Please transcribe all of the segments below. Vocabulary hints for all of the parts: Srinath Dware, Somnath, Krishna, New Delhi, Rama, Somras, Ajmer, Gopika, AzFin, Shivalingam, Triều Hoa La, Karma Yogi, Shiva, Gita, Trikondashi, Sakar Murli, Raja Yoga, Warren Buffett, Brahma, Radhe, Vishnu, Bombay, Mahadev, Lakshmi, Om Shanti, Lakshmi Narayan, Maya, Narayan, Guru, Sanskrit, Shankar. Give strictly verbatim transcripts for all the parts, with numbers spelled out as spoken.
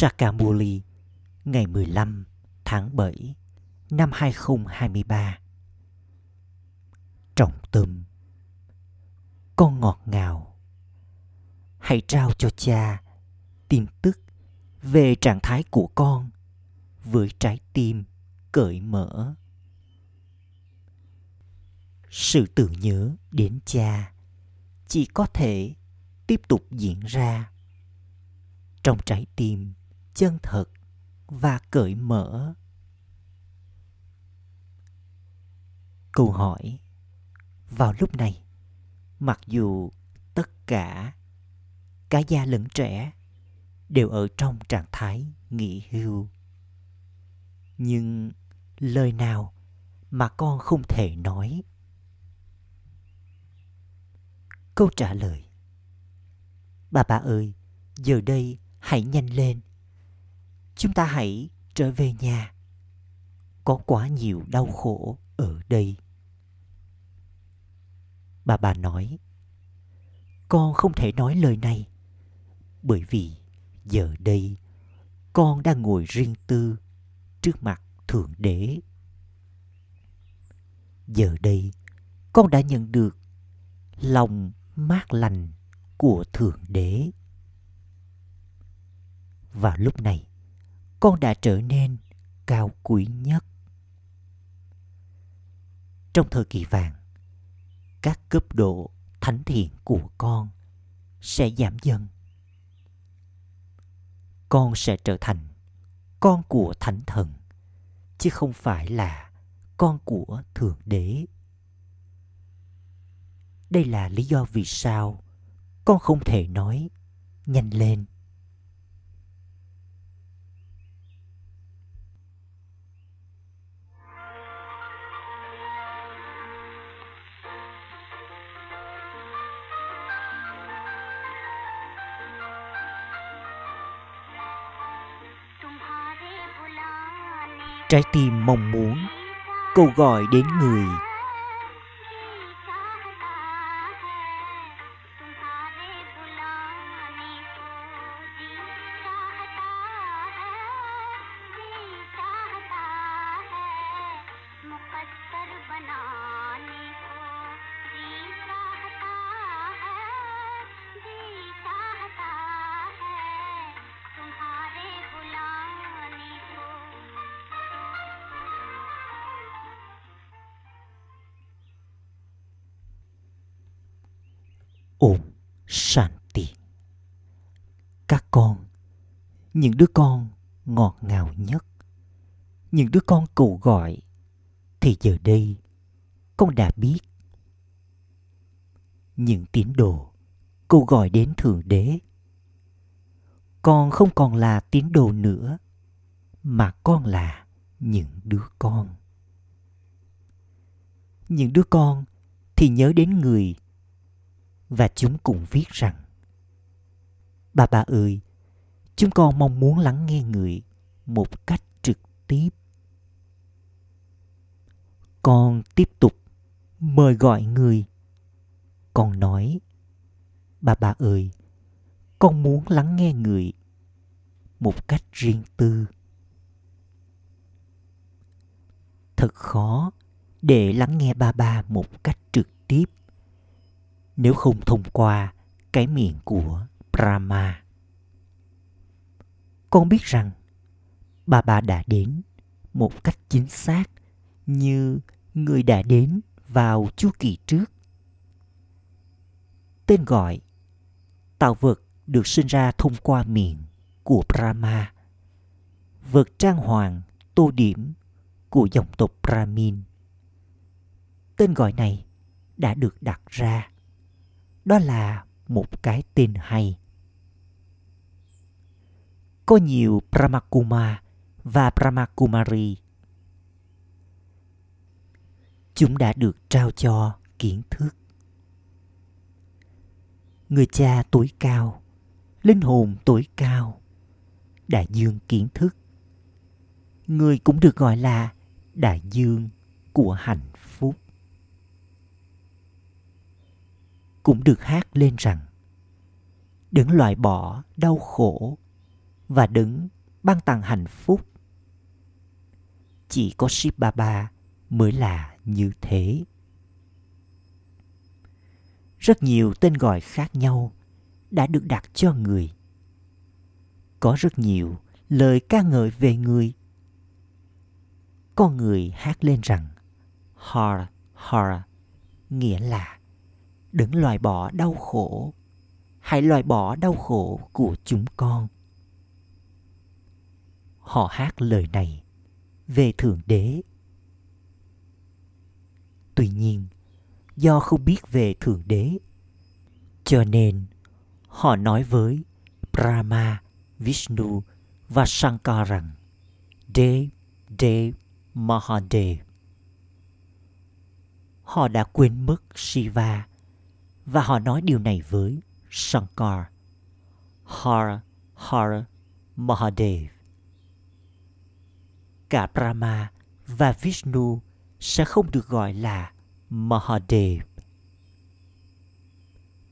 Sakar Murli ngày mười lăm tháng bảy năm hai nghìn không trăm hai mươi ba. Trọng tâm: con ngọt ngào, hãy trao cho cha tin tức về trạng thái của con với trái tim cởi mở. Sự tưởng nhớ đến cha chỉ có thể tiếp tục diễn ra trong trái tim chân thật và cởi mở. Câu hỏi: vào lúc này, mặc dù tất cả, cả già lẫn trẻ, đều ở trong trạng thái nghỉ hưu, nhưng lời nào mà con không thể nói? Câu trả lời: bà bà ơi, giờ đây hãy nhanh lên, chúng ta hãy trở về nhà, có quá nhiều đau khổ ở đây. Bà bà nói: con không thể nói lời này, bởi vì giờ đây con đang ngồi riêng tư trước mặt Thượng Đế. Giờ đây con đã nhận được lòng mát lành của Thượng Đế. Và lúc này con đã trở nên cao quý nhất. Trong thời kỳ vàng, các cấp độ thánh thiện của con sẽ giảm dần. Con sẽ trở thành con của Thánh Thần, chứ không phải là con của Thượng Đế. Đây là lý do vì sao con không thể nói nhanh lên. Trái tim mong muốn cầu gọi đến người. Om Shanti. Các con, những đứa con ngọt ngào nhất, những đứa con cầu gọi, thì giờ đây con đã biết. Những tín đồ cầu gọi đến Thượng Đế, con không còn là tín đồ nữa, mà con là những đứa con. Những đứa con thì nhớ đến người, và chúng cũng viết rằng: bà bà ơi, chúng con mong muốn lắng nghe người một cách trực tiếp. Con tiếp tục mời gọi người. Con nói: bà bà ơi, con muốn lắng nghe người một cách riêng tư. Thật khó để lắng nghe bà bà một cách trực tiếp nếu không thông qua cái miệng của Brahma. Con biết rằng bà bà đã đến một cách chính xác như người đã đến vào chu kỳ trước. Tên gọi, tạo vật được sinh ra thông qua miệng của Brahma, vật trang hoàng tô điểm của dòng tộc Brahmin. Tên gọi này đã được đặt ra. Đó là một cái tên hay. Có nhiều Brahma Kumar và Brahma Kumari. Chúng đã được trao cho kiến thức. Người cha tối cao, linh hồn tối cao, đại dương kiến thức. Người cũng được gọi là đại dương của hạnh phúc. Cũng được hát lên rằng: đừng loại bỏ đau khổ và đứng ban tặng hạnh phúc. Chỉ có Shiv Baba mới là như thế. Rất nhiều tên gọi khác nhau đã được đặt cho người. Có rất nhiều lời ca ngợi về người. Có người hát lên rằng Har Har, nghĩa là đừng loại bỏ đau khổ, hãy loại bỏ đau khổ của chúng con. Họ hát lời này về Thượng Đế. Tuy nhiên, do không biết về Thượng Đế, cho nên họ nói với Brahma, Vishnu và Shankar rằng Dev, Dev, Mahadev. Họ đã quên mất Shiva và họ nói điều này với Shankar. Har, Har, Mahadev. Cả Brahma và Vishnu sẽ không được gọi là Mahadev.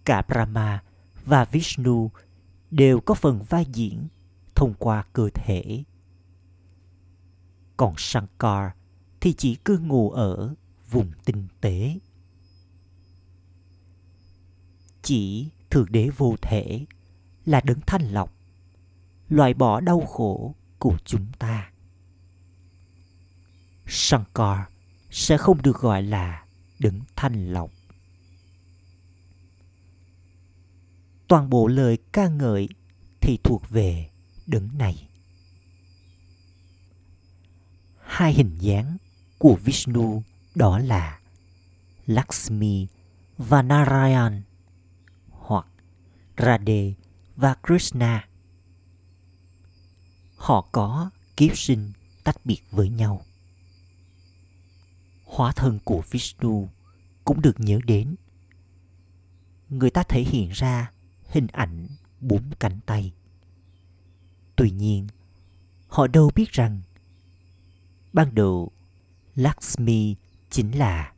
Cả Brahma và Vishnu đều có phần vai diễn thông qua cơ thể. Còn Shankar thì chỉ cư ngụ ở vùng tinh tế. Chỉ Thượng Đế vô thể là đấng thanh lọc, loại bỏ đau khổ của chúng ta. Shankar sẽ không được gọi là đấng thanh lọc. Toàn bộ lời ca ngợi thì thuộc về đấng này. Hai hình dáng của Vishnu đó là Lakshmi và Narayan, hoặc Radhe và Krishna. Họ có kiếp sinh tách biệt với nhau. Hóa thân của Vishnu cũng được nhớ đến. Người ta thể hiện ra hình ảnh bốn cánh tay. Tuy nhiên, họ đâu biết rằng ban đầu Lakshmi chính là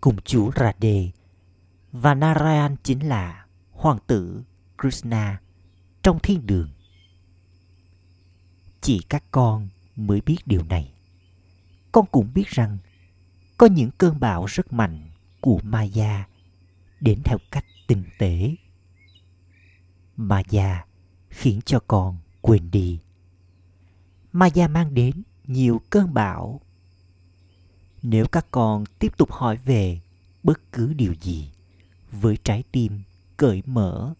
công chúa Radhe và Narayan chính là hoàng tử Krishna trong thiên đường. Chỉ các con mới biết điều này. Con cũng biết rằng có những cơn bão rất mạnh của Maya đến theo cách tinh tế. Maya khiến cho con quên đi. Maya mang đến nhiều cơn bão. Nếu các con tiếp tục hỏi về bất cứ điều gì với trái tim cởi mở,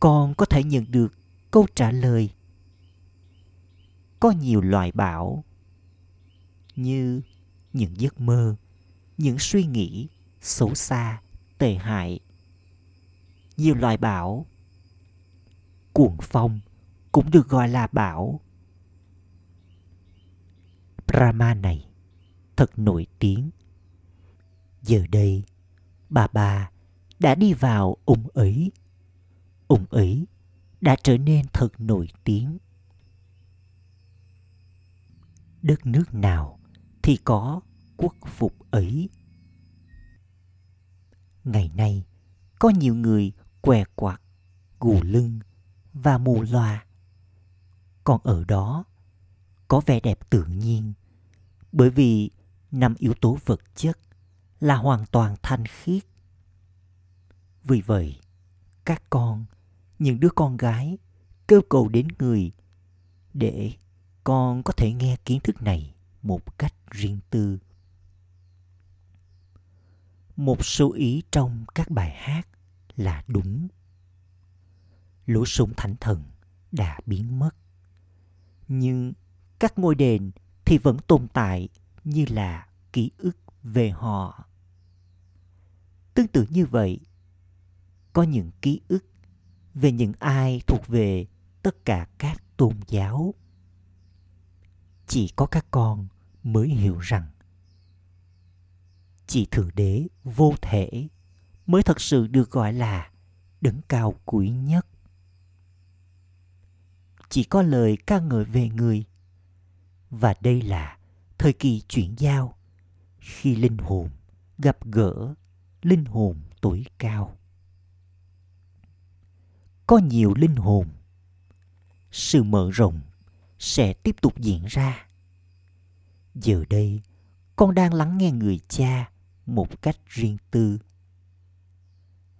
con có thể nhận được câu trả lời. Có nhiều loại bão như những giấc mơ, những suy nghĩ xấu xa, tệ hại. Nhiều loại bão. Cuồng phong cũng được gọi là bão. Brahma này thật nổi tiếng. Giờ đây, bà bà đã đi vào ông ấy. Ông ấy đã trở nên thật nổi tiếng. Đất nước nào thì có quốc phục ấy. Ngày nay, có nhiều người què quặt, gù lưng và mù loà. Còn ở đó, có vẻ đẹp tự nhiên, bởi vì năm yếu tố vật chất là hoàn toàn thanh khiết. Vì vậy, các con, những đứa con gái kêu cầu đến người để con có thể nghe kiến thức này một cách riêng tư. Một số ý trong các bài hát là đúng. Lối sống thánh thần đã biến mất, nhưng các ngôi đền thì vẫn tồn tại như là ký ức về họ. Tương tự như vậy, có những ký ức về những ai thuộc về tất cả các tôn giáo. Chỉ có các con mới hiểu rằng chỉ Thượng Đế vô thể mới thật sự được gọi là đấng cao quý nhất. Chỉ có lời ca ngợi về người. Và đây là thời kỳ chuyển giao, khi linh hồn gặp gỡ linh hồn tối cao. Có nhiều linh hồn. sự mở rộng sẽ tiếp tục diễn ra. Giờ đây, con đang lắng nghe người cha một cách riêng tư.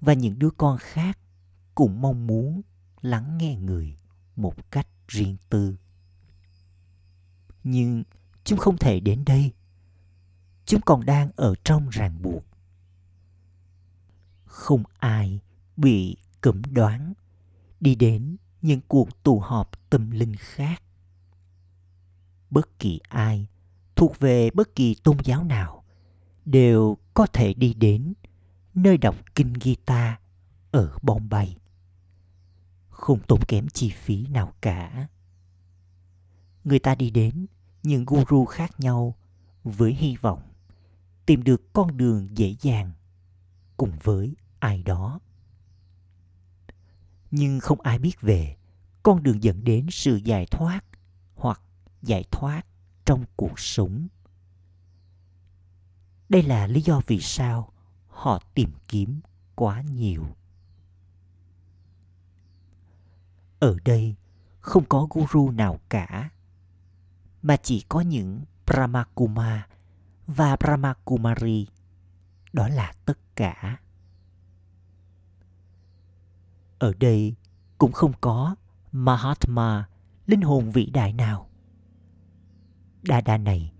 Và những đứa con khác cũng mong muốn lắng nghe người một cách riêng tư. Nhưng chúng không thể đến đây. Chúng còn đang ở trong ràng buộc. Không ai bị cấm đoán đi đến những cuộc tụ họp tâm linh khác. Bất kỳ ai thuộc về bất kỳ tôn giáo nào đều có thể đi đến nơi đọc kinh Gita ở Bombay. Không tốn kém chi phí nào cả. Người ta đi đến những guru khác nhau với hy vọng tìm được con đường dễ dàng cùng với ai đó. Nhưng không ai biết về con đường dẫn đến sự giải thoát hoặc giải thoát trong cuộc sống. Đây là lý do vì sao họ tìm kiếm quá nhiều. Ở đây không có guru nào cả, mà chỉ có những Brahma Kumar và Brahma Kumari. Đó là tất cả. Ở đây cũng không có Mahatma, linh hồn vĩ đại nào. Đa đa này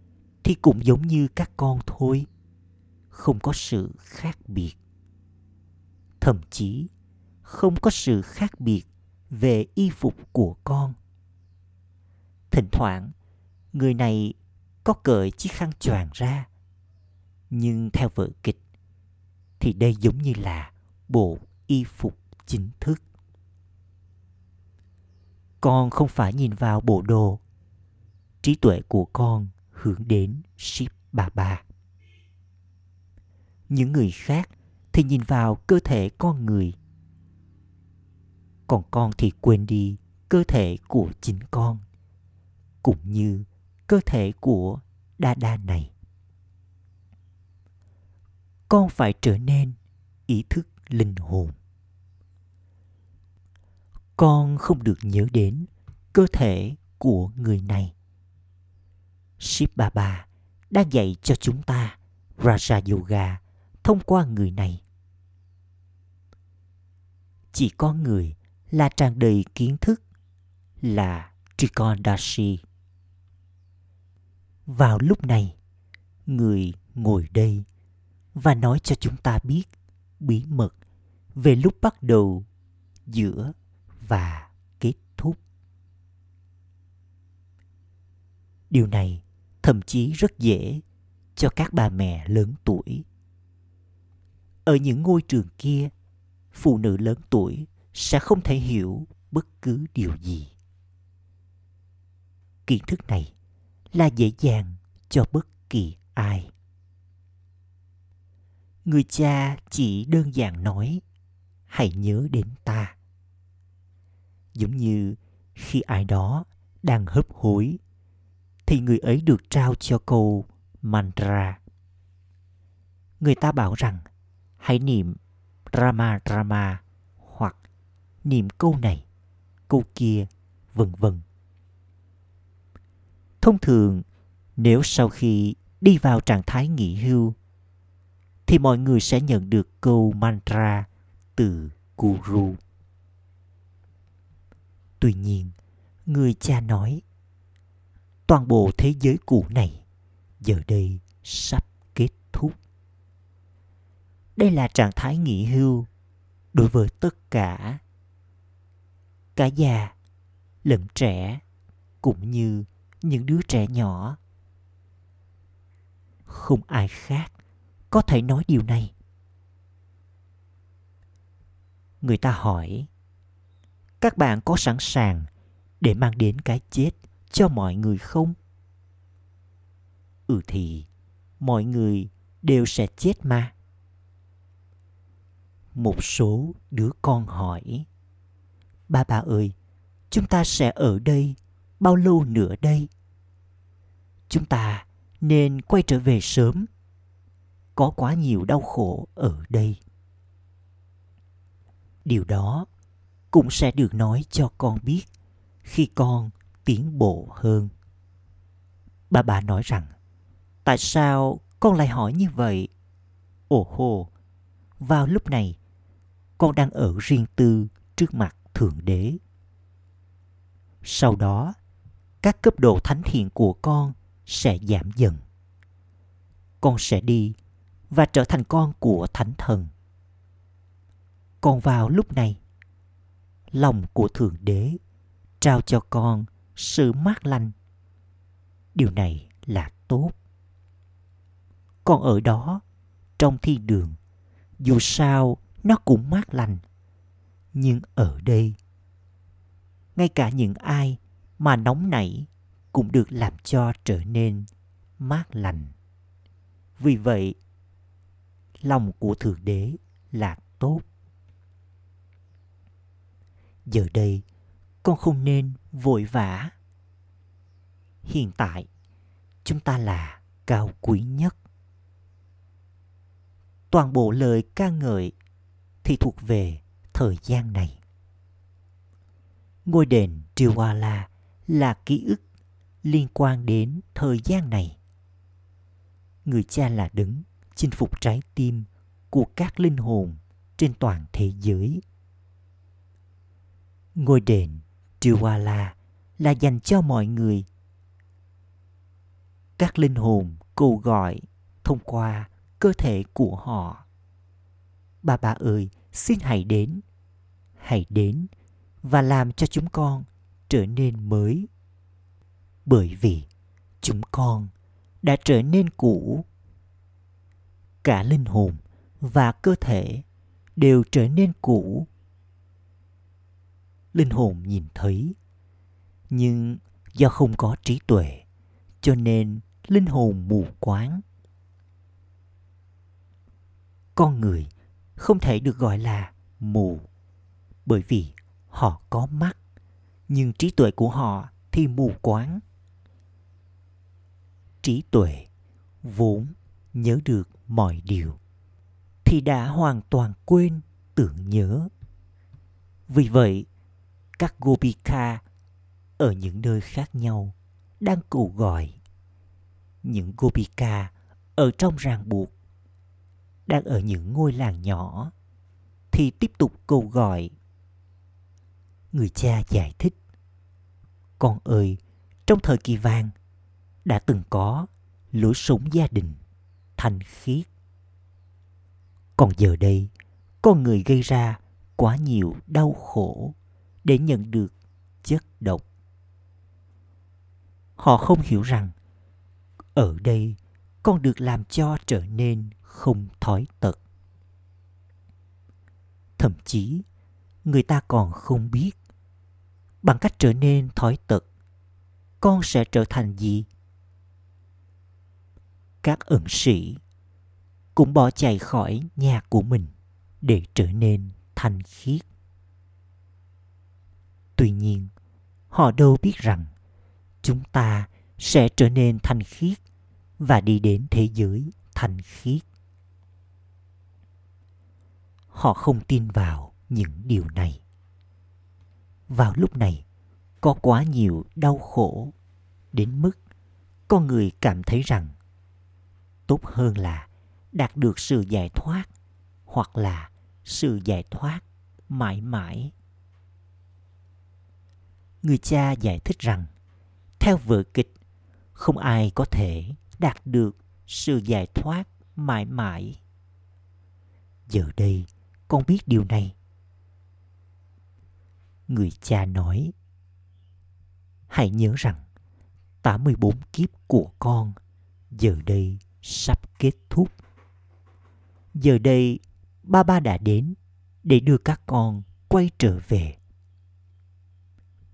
thì cũng giống như các con thôi, không có sự khác biệt. Thậm chí không có sự khác biệt về y phục của con. Thỉnh thoảng, người này có cởi chiếc khăn choàng ra. Nhưng theo vở kịch, thì đây giống như là bộ y phục chính thức. Con không phải nhìn vào bộ đồ. Trí tuệ của con hướng đến Shiv Baba. Những người khác thì nhìn vào cơ thể con người. Còn con thì quên đi cơ thể của chính con, cũng như cơ thể của Đa Đa này. Con phải trở nên ý thức linh hồn. Con không được nhớ đến cơ thể của người này. Shiv Baba đã dạy cho chúng ta Raja Yoga thông qua người này. Chỉ có người là tràn đầy kiến thức, là Trikondashi. Vào lúc này, người ngồi đây và nói cho chúng ta biết bí mật về lúc bắt đầu, giữa và kết thúc. Điều này thậm chí rất dễ cho các bà mẹ lớn tuổi. Ở những ngôi trường kia, phụ nữ lớn tuổi sẽ không thể hiểu bất cứ điều gì. Kiến thức này là dễ dàng cho bất kỳ ai. Người cha chỉ đơn giản nói, hãy nhớ đến ta. Giống như khi ai đó đang hấp hối, thì người ấy được trao cho câu mantra. Người ta bảo rằng, hãy niệm Rama Rama hoặc niệm câu này, câu kia, vân vân. Thông thường, nếu sau khi đi vào trạng thái nghỉ hưu, thì mọi người sẽ nhận được câu mantra từ Guru. Tuy nhiên, người cha nói, toàn bộ thế giới cũ này giờ đây sắp kết thúc. Đây là trạng thái nghỉ hưu đối với tất cả, cả già lẫn trẻ, cũng như những đứa trẻ nhỏ. Không ai khác có thể nói điều này. Người ta hỏi, các bạn có sẵn sàng để mang đến cái chết cho mọi người không? Ừ thì, mọi người đều sẽ chết mà. Một số đứa con hỏi, ba ba ơi, chúng ta sẽ ở đây bao lâu nữa đây? Chúng ta nên quay trở về sớm. Có quá nhiều đau khổ ở đây. Điều đó cũng sẽ được nói cho con biết khi con tiến bộ hơn. Bà bà nói rằng, tại sao con lại hỏi như vậy? Ồ hô, vào lúc này, con đang ở riêng tư trước mặt Thượng Đế. Sau đó, các cấp độ thánh thiện của con sẽ giảm dần. Con sẽ đi và trở thành con của Thánh Thần. Còn vào lúc này, lòng của Thượng Đế trao cho con sự mát lành. Điều này là tốt. Con ở đó, trong thiên đường, dù sao nó cũng mát lành. Nhưng ở đây, ngay cả những ai mà nóng nảy cũng được làm cho trở nên mát lành. Vì vậy, lòng của Thượng Đế là tốt. Giờ đây, con không nên vội vã. Hiện tại, chúng ta là cao quý nhất. Toàn bộ lời ca ngợi thì thuộc về thời gian này. Ngôi đền Triều Hoa La là ký ức liên quan đến thời gian này. Người cha là đấng chinh phục trái tim của các linh hồn trên toàn thế giới. Ngôi đền Triều Hoa La là dành cho mọi người. Các linh hồn cầu gọi thông qua cơ thể của họ. Bà bà ơi, xin hãy đến, hãy đến và làm cho chúng con trở nên mới. Bởi vì chúng con đã trở nên cũ. Cả linh hồn và cơ thể đều trở nên cũ. Linh hồn nhìn thấy, nhưng do không có trí tuệ, cho nên linh hồn mù quáng. Con người không thể được gọi là mù, bởi vì họ có mắt, nhưng trí tuệ của họ thì mù quáng. Trí tuệ vốn nhớ được mọi điều, thì đã hoàn toàn quên tưởng nhớ. Vì vậy, các Gopika ở những nơi khác nhau đang cầu gọi. Những Gopika ở trong ràng buộc, đang ở những ngôi làng nhỏ, thì tiếp tục cầu gọi. Người cha giải thích, con ơi, trong thời kỳ vàng đã từng có lối sống gia đình thanh khiết. Còn giờ đây, con người gây ra quá nhiều đau khổ để nhận được chất độc. Họ không hiểu rằng ở đây con được làm cho trở nên không thói tật. Thậm chí người ta còn không biết bằng cách trở nên thói tật con sẽ trở thành gì. Các ẩn sĩ cũng bỏ chạy khỏi nhà của mình để trở nên thanh khiết. Tuy nhiên, họ đâu biết rằng chúng ta sẽ trở nên thanh khiết và đi đến thế giới thanh khiết. Họ không tin vào những điều này. Vào lúc này, có quá nhiều đau khổ đến mức con người cảm thấy rằng tốt hơn là đạt được sự giải thoát hoặc là sự giải thoát mãi mãi. Người cha giải thích rằng theo vở kịch, không ai có thể đạt được sự giải thoát mãi mãi. Giờ đây, con biết điều này. Người cha nói, hãy nhớ rằng tám mươi bốn kiếp của con giờ đây sắp kết thúc. Giờ đây, ba ba đã đến để đưa các con quay trở về.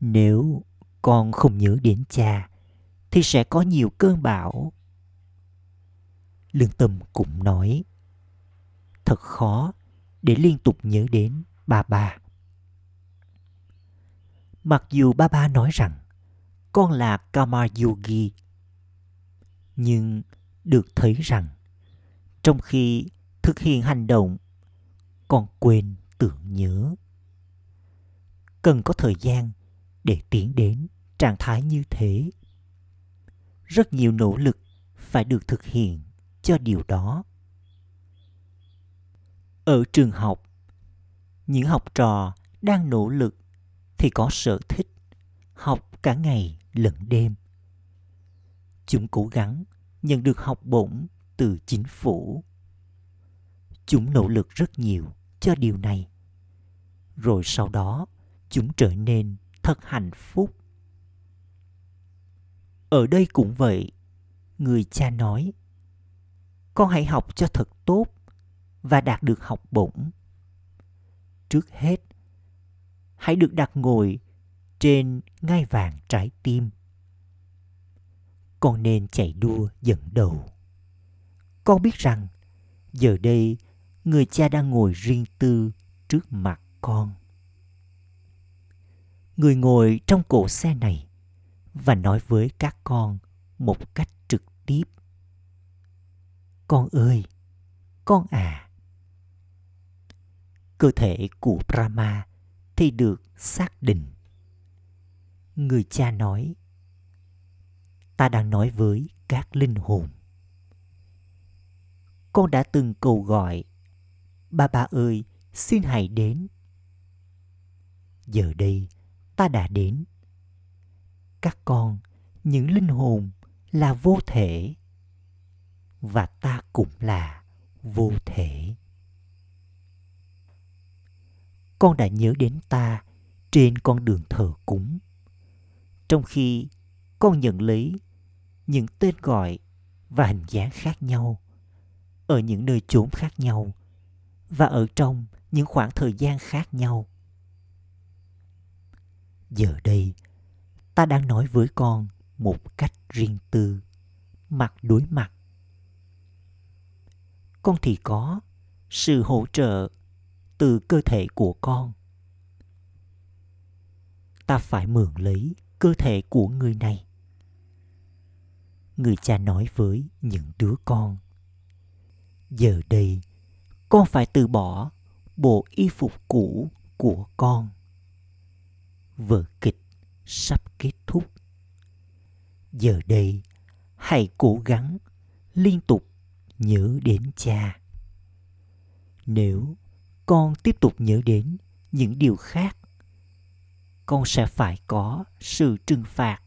Nếu con không nhớ đến cha thì sẽ có nhiều cơn bão. Lương tâm cũng nói, thật khó để liên tục nhớ đến ba ba. Mặc dù ba ba nói rằng con là Karma Yogi, nhưng được thấy rằng trong khi thực hiện hành động, con quên tưởng nhớ. Cần có thời gian để tiến đến trạng thái như thế. Rất nhiều nỗ lực phải được thực hiện cho điều đó. Ở trường học, những học trò đang nỗ lực thì có sở thích học cả ngày lẫn đêm. Chúng cố gắng nhận được học bổng từ chính phủ. Chúng nỗ lực rất nhiều cho điều này. Rồi sau đó, chúng trở nên thật hạnh phúc. Ở đây cũng vậy, người cha nói, con hãy học cho thật tốt và đạt được học bổng. Trước hết, hãy được đặt ngồi trên ngai vàng trái tim. Con nên chạy đua dẫn đầu. Con biết rằng, giờ đây, người cha đang ngồi riêng tư trước mặt con. Người ngồi trong cổ xe này và nói với các con một cách trực tiếp. Con ơi, con à. Cơ thể của Brahma thì được xác định. Người cha nói, ta đang nói với các linh hồn. Con đã từng cầu gọi, ba ba ơi, xin hãy đến. Giờ đây, ta đã đến. Các con, những linh hồn là vô thể. Và ta cũng là vô thể. Con đã nhớ đến ta trên con đường thờ cúng. Trong khi con nhận lấy những tên gọi và hình dáng khác nhau ở những nơi chốn khác nhau và ở trong những khoảng thời gian khác nhau. Giờ đây, ta đang nói với con một cách riêng tư, mặt đối mặt. Con thì có sự hỗ trợ từ cơ thể của con. Ta phải mượn lấy cơ thể của người này. Người cha nói với những đứa con. Giờ đây, con phải từ bỏ bộ y phục cũ của con. Vở kịch sắp kết thúc. Giờ đây, hãy cố gắng liên tục nhớ đến cha. Nếu con tiếp tục nhớ đến những điều khác, con sẽ phải có sự trừng phạt.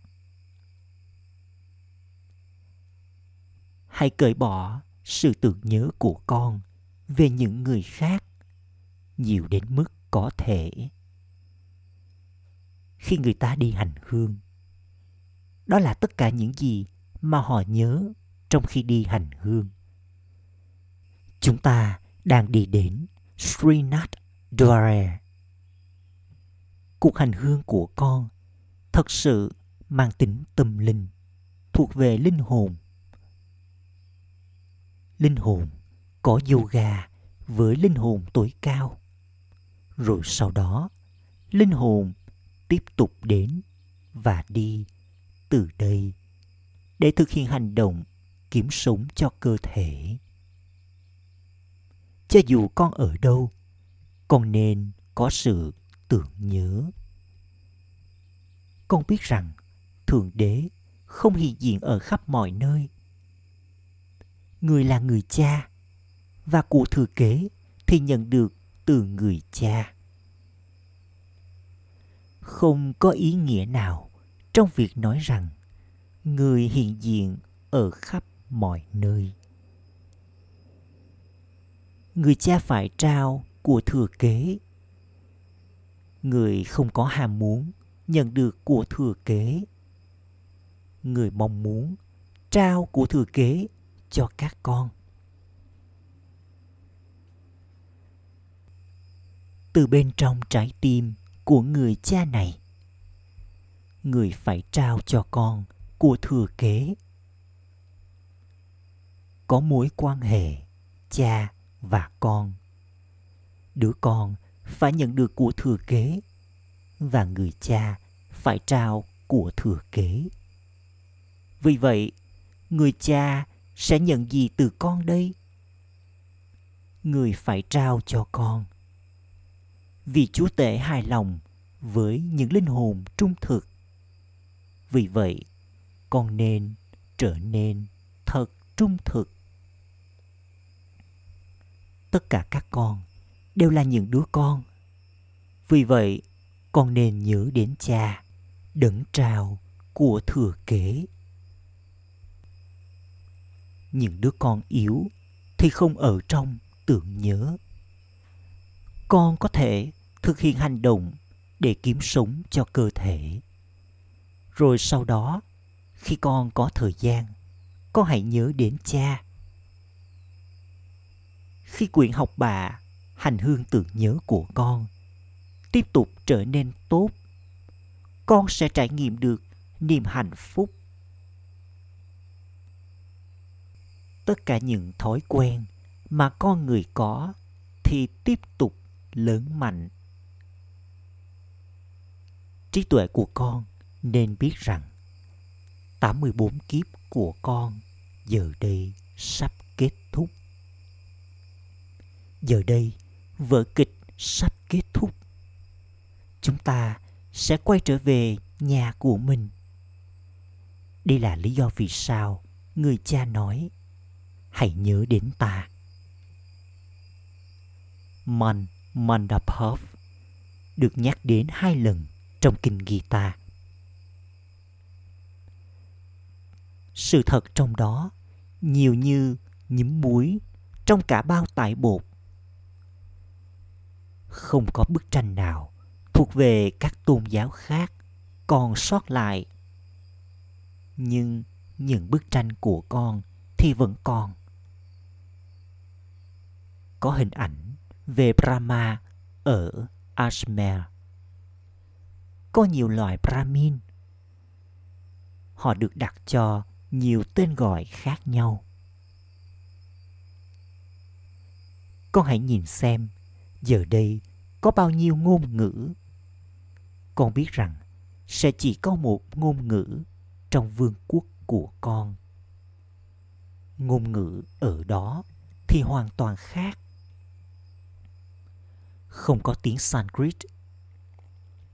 Hãy cởi bỏ sự tưởng nhớ của con về những người khác nhiều đến mức có thể. Khi người ta đi hành hương, đó là tất cả những gì mà họ nhớ trong khi đi hành hương. Chúng ta đang đi đến Srinath Dware. Cuộc hành hương của con thật sự mang tính tâm linh, thuộc về linh hồn. Linh hồn có yoga với linh hồn tối cao. Rồi sau đó, linh hồn tiếp tục đến và đi từ đây để thực hiện hành động kiếm sống cho cơ thể. Cho dù con ở đâu, con nên có sự tưởng nhớ. Con biết rằng Thượng Đế không hiện diện ở khắp mọi nơi. Người là người cha và của thừa kế thì nhận được từ người cha. Không có ý nghĩa nào trong việc nói rằng người hiện diện ở khắp mọi nơi. Người cha phải trao của thừa kế. Người không có ham muốn nhận được của thừa kế. Người mong muốn trao của thừa kế cho các con. Từ bên trong trái tim của người cha này, người phải trao cho con của thừa kế. Có mối quan hệ cha và con. Đứa con phải nhận được của thừa kế và người cha phải trao của thừa kế. Vì vậy, người cha sẽ nhận gì từ con đây? Người phải trao cho con. Vì Chúa Tể hài lòng với những linh hồn trung thực. Vì vậy, con nên trở nên thật trung thực. Tất cả các con đều là những đứa con. Vì vậy, con nên nhớ đến cha, đấng trao của thừa kế. Những đứa con yếu thì không ở trong tưởng nhớ. Con có thể thực hiện hành động để kiếm sống cho cơ thể. Rồi sau đó, khi con có thời gian, con hãy nhớ đến cha. Khi quyển học bạ hành hương tưởng nhớ của con tiếp tục trở nên tốt, con sẽ trải nghiệm được niềm hạnh phúc. Tất cả những thói quen mà con người có thì tiếp tục lớn mạnh. Trí tuệ của con nên biết rằng tám mươi bốn kiếp của con giờ đây sắp kết thúc. Giờ đây, vở kịch sắp kết thúc. Chúng ta sẽ quay trở về nhà của mình. Đây là lý do vì sao người cha nói, hãy nhớ đến ta. Man Mandapov được nhắc đến hai lần trong kinh Gita. Sự thật trong đó nhiều như nhúm muối trong cả bao tải bột. Không có bức tranh nào thuộc về các tôn giáo khác còn sót lại. Nhưng những bức tranh của con thì vẫn còn. Có hình ảnh về Brahma ở Ajmer. Có nhiều loại Brahmin. Họ được đặt cho nhiều tên gọi khác nhau. Con hãy nhìn xem giờ đây có bao nhiêu ngôn ngữ. Con biết rằng sẽ chỉ có một ngôn ngữ trong vương quốc của con. Ngôn ngữ ở đó thì hoàn toàn khác. Không có tiếng Sanskrit.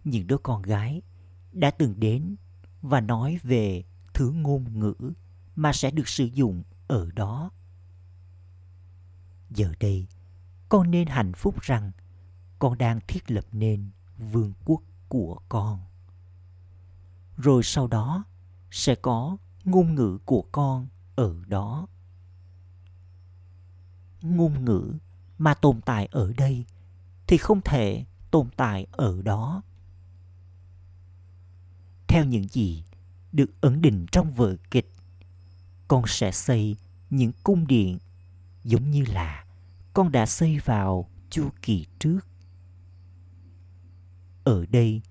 Những đứa con gái đã từng đến và nói về thứ ngôn ngữ mà sẽ được sử dụng ở đó. Giờ đây, con nên hạnh phúc rằng con đang thiết lập nên vương quốc của con. Rồi sau đó sẽ có ngôn ngữ của con ở đó. Ngôn ngữ mà tồn tại ở đây thì không thể tồn tại ở đó. Theo những gì được ẩn định trong vở kịch, con sẽ xây những cung điện giống như là con đã xây vào chu kỳ trước. Ở đây,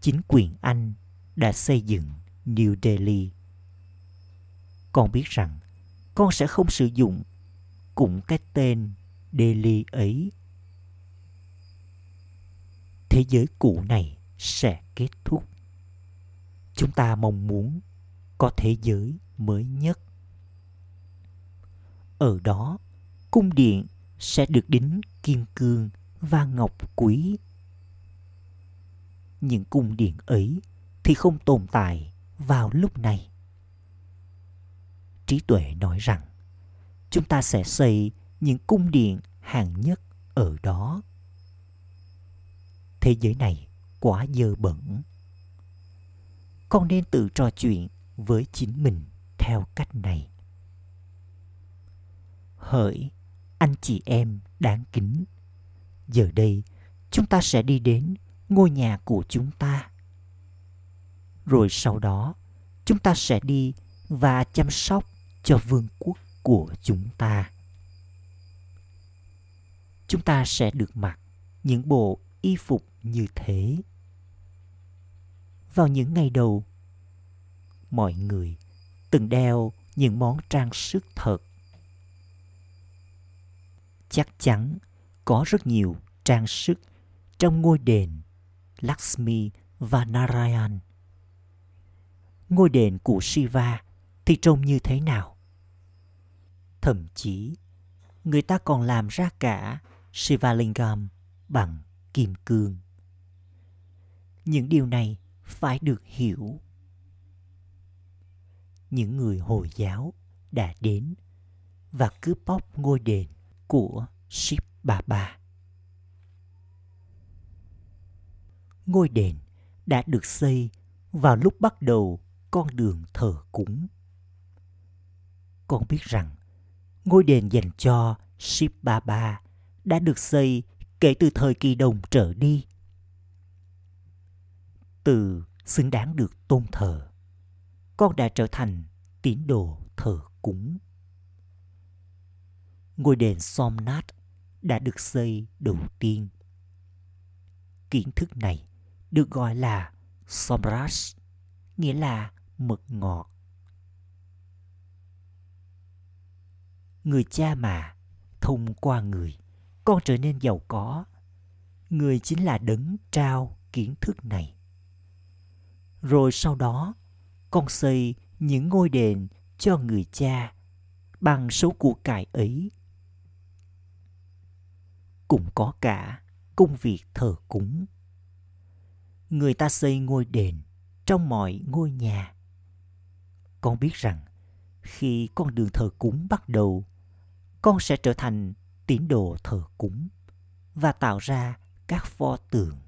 chính quyền Anh đã xây dựng New Delhi. Con biết rằng con sẽ không sử dụng cũng cái tên Delhi ấy. Thế giới cũ này sẽ kết thúc. Chúng ta mong muốn có thế giới mới nhất. Ở đó, cung điện sẽ được đính kim cương và ngọc quý. Những cung điện ấy thì không tồn tại vào lúc này. Trí tuệ nói rằng chúng ta sẽ xây những cung điện hạng nhất ở đó. Thế giới này quá dơ bẩn. Con nên tự trò chuyện với chính mình theo cách này. Hỡi anh chị em đáng kính, giờ đây chúng ta sẽ đi đến ngôi nhà của chúng ta. Rồi sau đó chúng ta sẽ đi và chăm sóc cho vương quốc của chúng ta. Chúng ta sẽ được mặc những bộ y phục như thế. Vào những ngày đầu, mọi người từng đeo những món trang sức thật. Chắc chắn có rất nhiều trang sức trong ngôi đền Lakshmi và Narayan. Ngôi đền của Shiva thì trông như thế nào? Thậm chí, người ta còn làm ra cả Shivalingam bằng kim cương. Những điều này phải được hiểu. Những người Hồi giáo đã đến và cướp bóc ngôi đền của Shiv Baba. Ngôi đền đã được xây vào lúc bắt đầu con đường thờ cúng. Con biết rằng ngôi đền dành cho Shiv Baba đã được xây kể từ thời kỳ Đồng trở đi. Từ xứng đáng được tôn thờ, con đã trở thành tín đồ thờ cúng. Ngôi đền Somnath đã được xây đầu tiên. Kiến thức này được gọi là Somras, nghĩa là mật ngọt. Người cha mà thông qua người con trở nên giàu có, người chính là đấng trao kiến thức này. Rồi sau đó, con xây những ngôi đền cho người cha bằng số của cải ấy. Cũng có cả công việc thờ cúng. Người ta xây ngôi đền trong mọi ngôi nhà. Con biết rằng khi con đường thờ cúng bắt đầu, con sẽ trở thành tín đồ thờ cúng và tạo ra các pho tượng,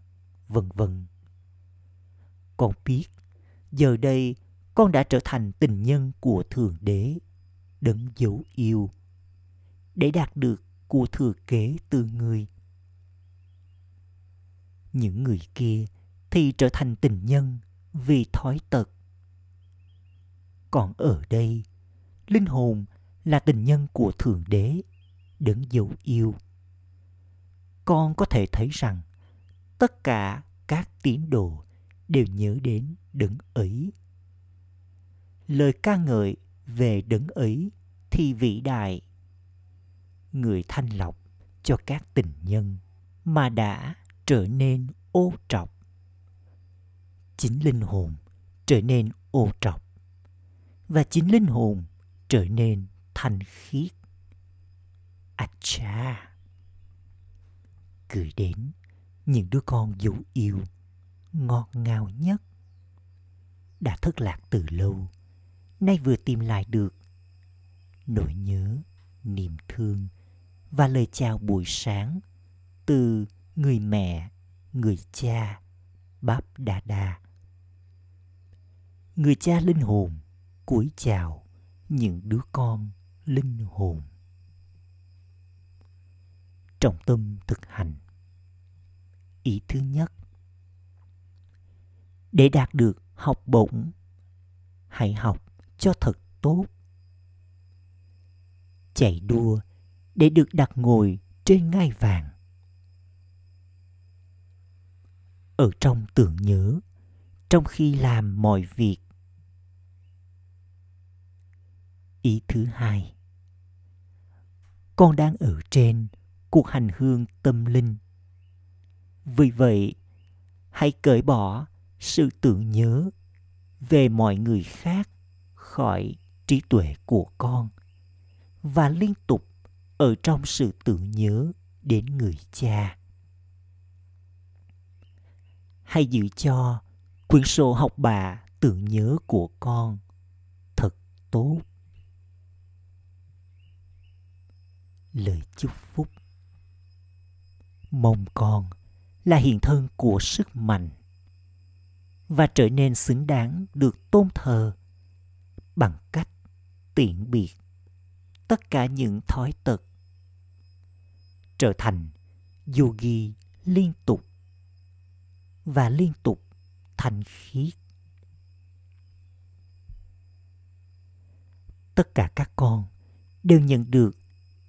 vân vân. Con biết, giờ đây con đã trở thành tình nhân của Thượng Đế, đấng dấu yêu, để đạt được của thừa kế từ người. Những người kia thì trở thành tình nhân vì thói tật. Còn ở đây, linh hồn là tình nhân của Thượng Đế, đấng dấu yêu. Con có thể thấy rằng tất cả các tín đồ đều nhớ đến đấng ấy. Lời ca ngợi về đấng ấy thì vĩ đại. Người thanh lọc cho các tình nhân mà đã trở nên ô trọc. Chính linh hồn trở nên ô trọc và chính linh hồn trở nên thanh khiết. Acha! Gửi đến những đứa con dấu yêu ngọt ngào nhất, đã thất lạc từ lâu, nay vừa tìm lại được nỗi nhớ, niềm thương và lời chào buổi sáng từ người mẹ, người cha, Báp Đà Đà. Người cha linh hồn cúi chào những đứa con linh hồn. Trọng tâm thực hành. Ý thứ nhất, để đạt được học bổng, hãy học cho thật tốt. Chạy đua để được đặt ngồi trên ngai vàng. Ở trong tưởng nhớ, trong khi làm mọi việc. Ý thứ hai, con đang ở trên cuộc hành hương tâm linh. Vì vậy, hãy cởi bỏ sự tưởng nhớ về mọi người khác khỏi trí tuệ của con và liên tục ở trong sự tưởng nhớ đến người cha. Hãy giữ cho quyển sổ học bạ tưởng nhớ của con thật tốt. Lời chúc phúc. Mong con là hiện thân của sức mạnh và trở nên xứng đáng được tôn thờ bằng cách tiễn biệt tất cả những thói tật. Trở thành yogi liên tục và liên tục thanh khiết. Tất cả các con đều nhận được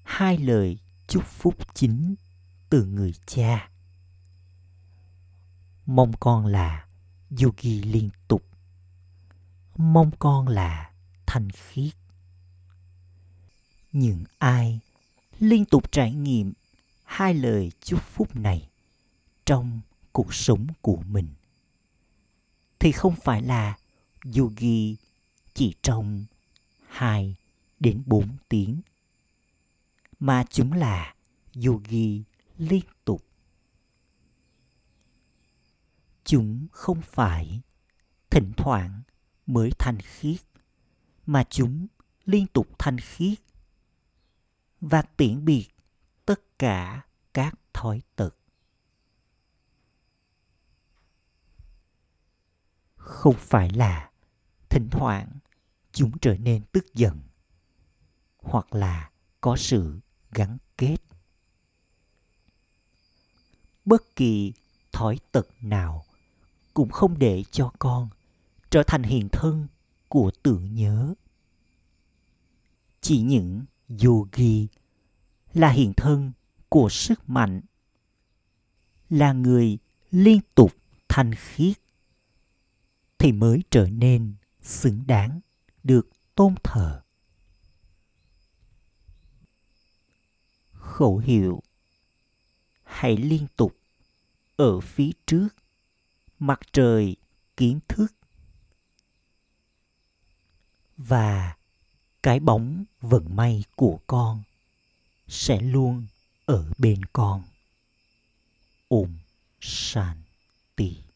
hai lời chúc phúc chính từ người cha. Mong con là yogi liên tục. Mong con là thanh khiết. Những ai liên tục trải nghiệm hai lời chúc phúc này trong cuộc sống của mình thì không phải là yogi chỉ trong hai đến bốn tiếng, mà chúng là yogi liên tục. Chúng không phải thỉnh thoảng mới thanh khiết, mà chúng liên tục thanh khiết và tiễn biệt tất cả các thói tật. Không phải là thỉnh thoảng chúng trở nên tức giận hoặc là có sự gắn kết. Bất kỳ thói tật nào cũng không để cho con trở thành hiện thân của tưởng nhớ. Chỉ những yogi là hiện thân của sức mạnh, là người liên tục thanh khiết thì mới trở nên xứng đáng được tôn thờ. Khẩu hiệu hãy liên tục ở phía trước mặt trời kiến thức và cái bóng vận may của con sẽ luôn ở bên con. Om Shanti.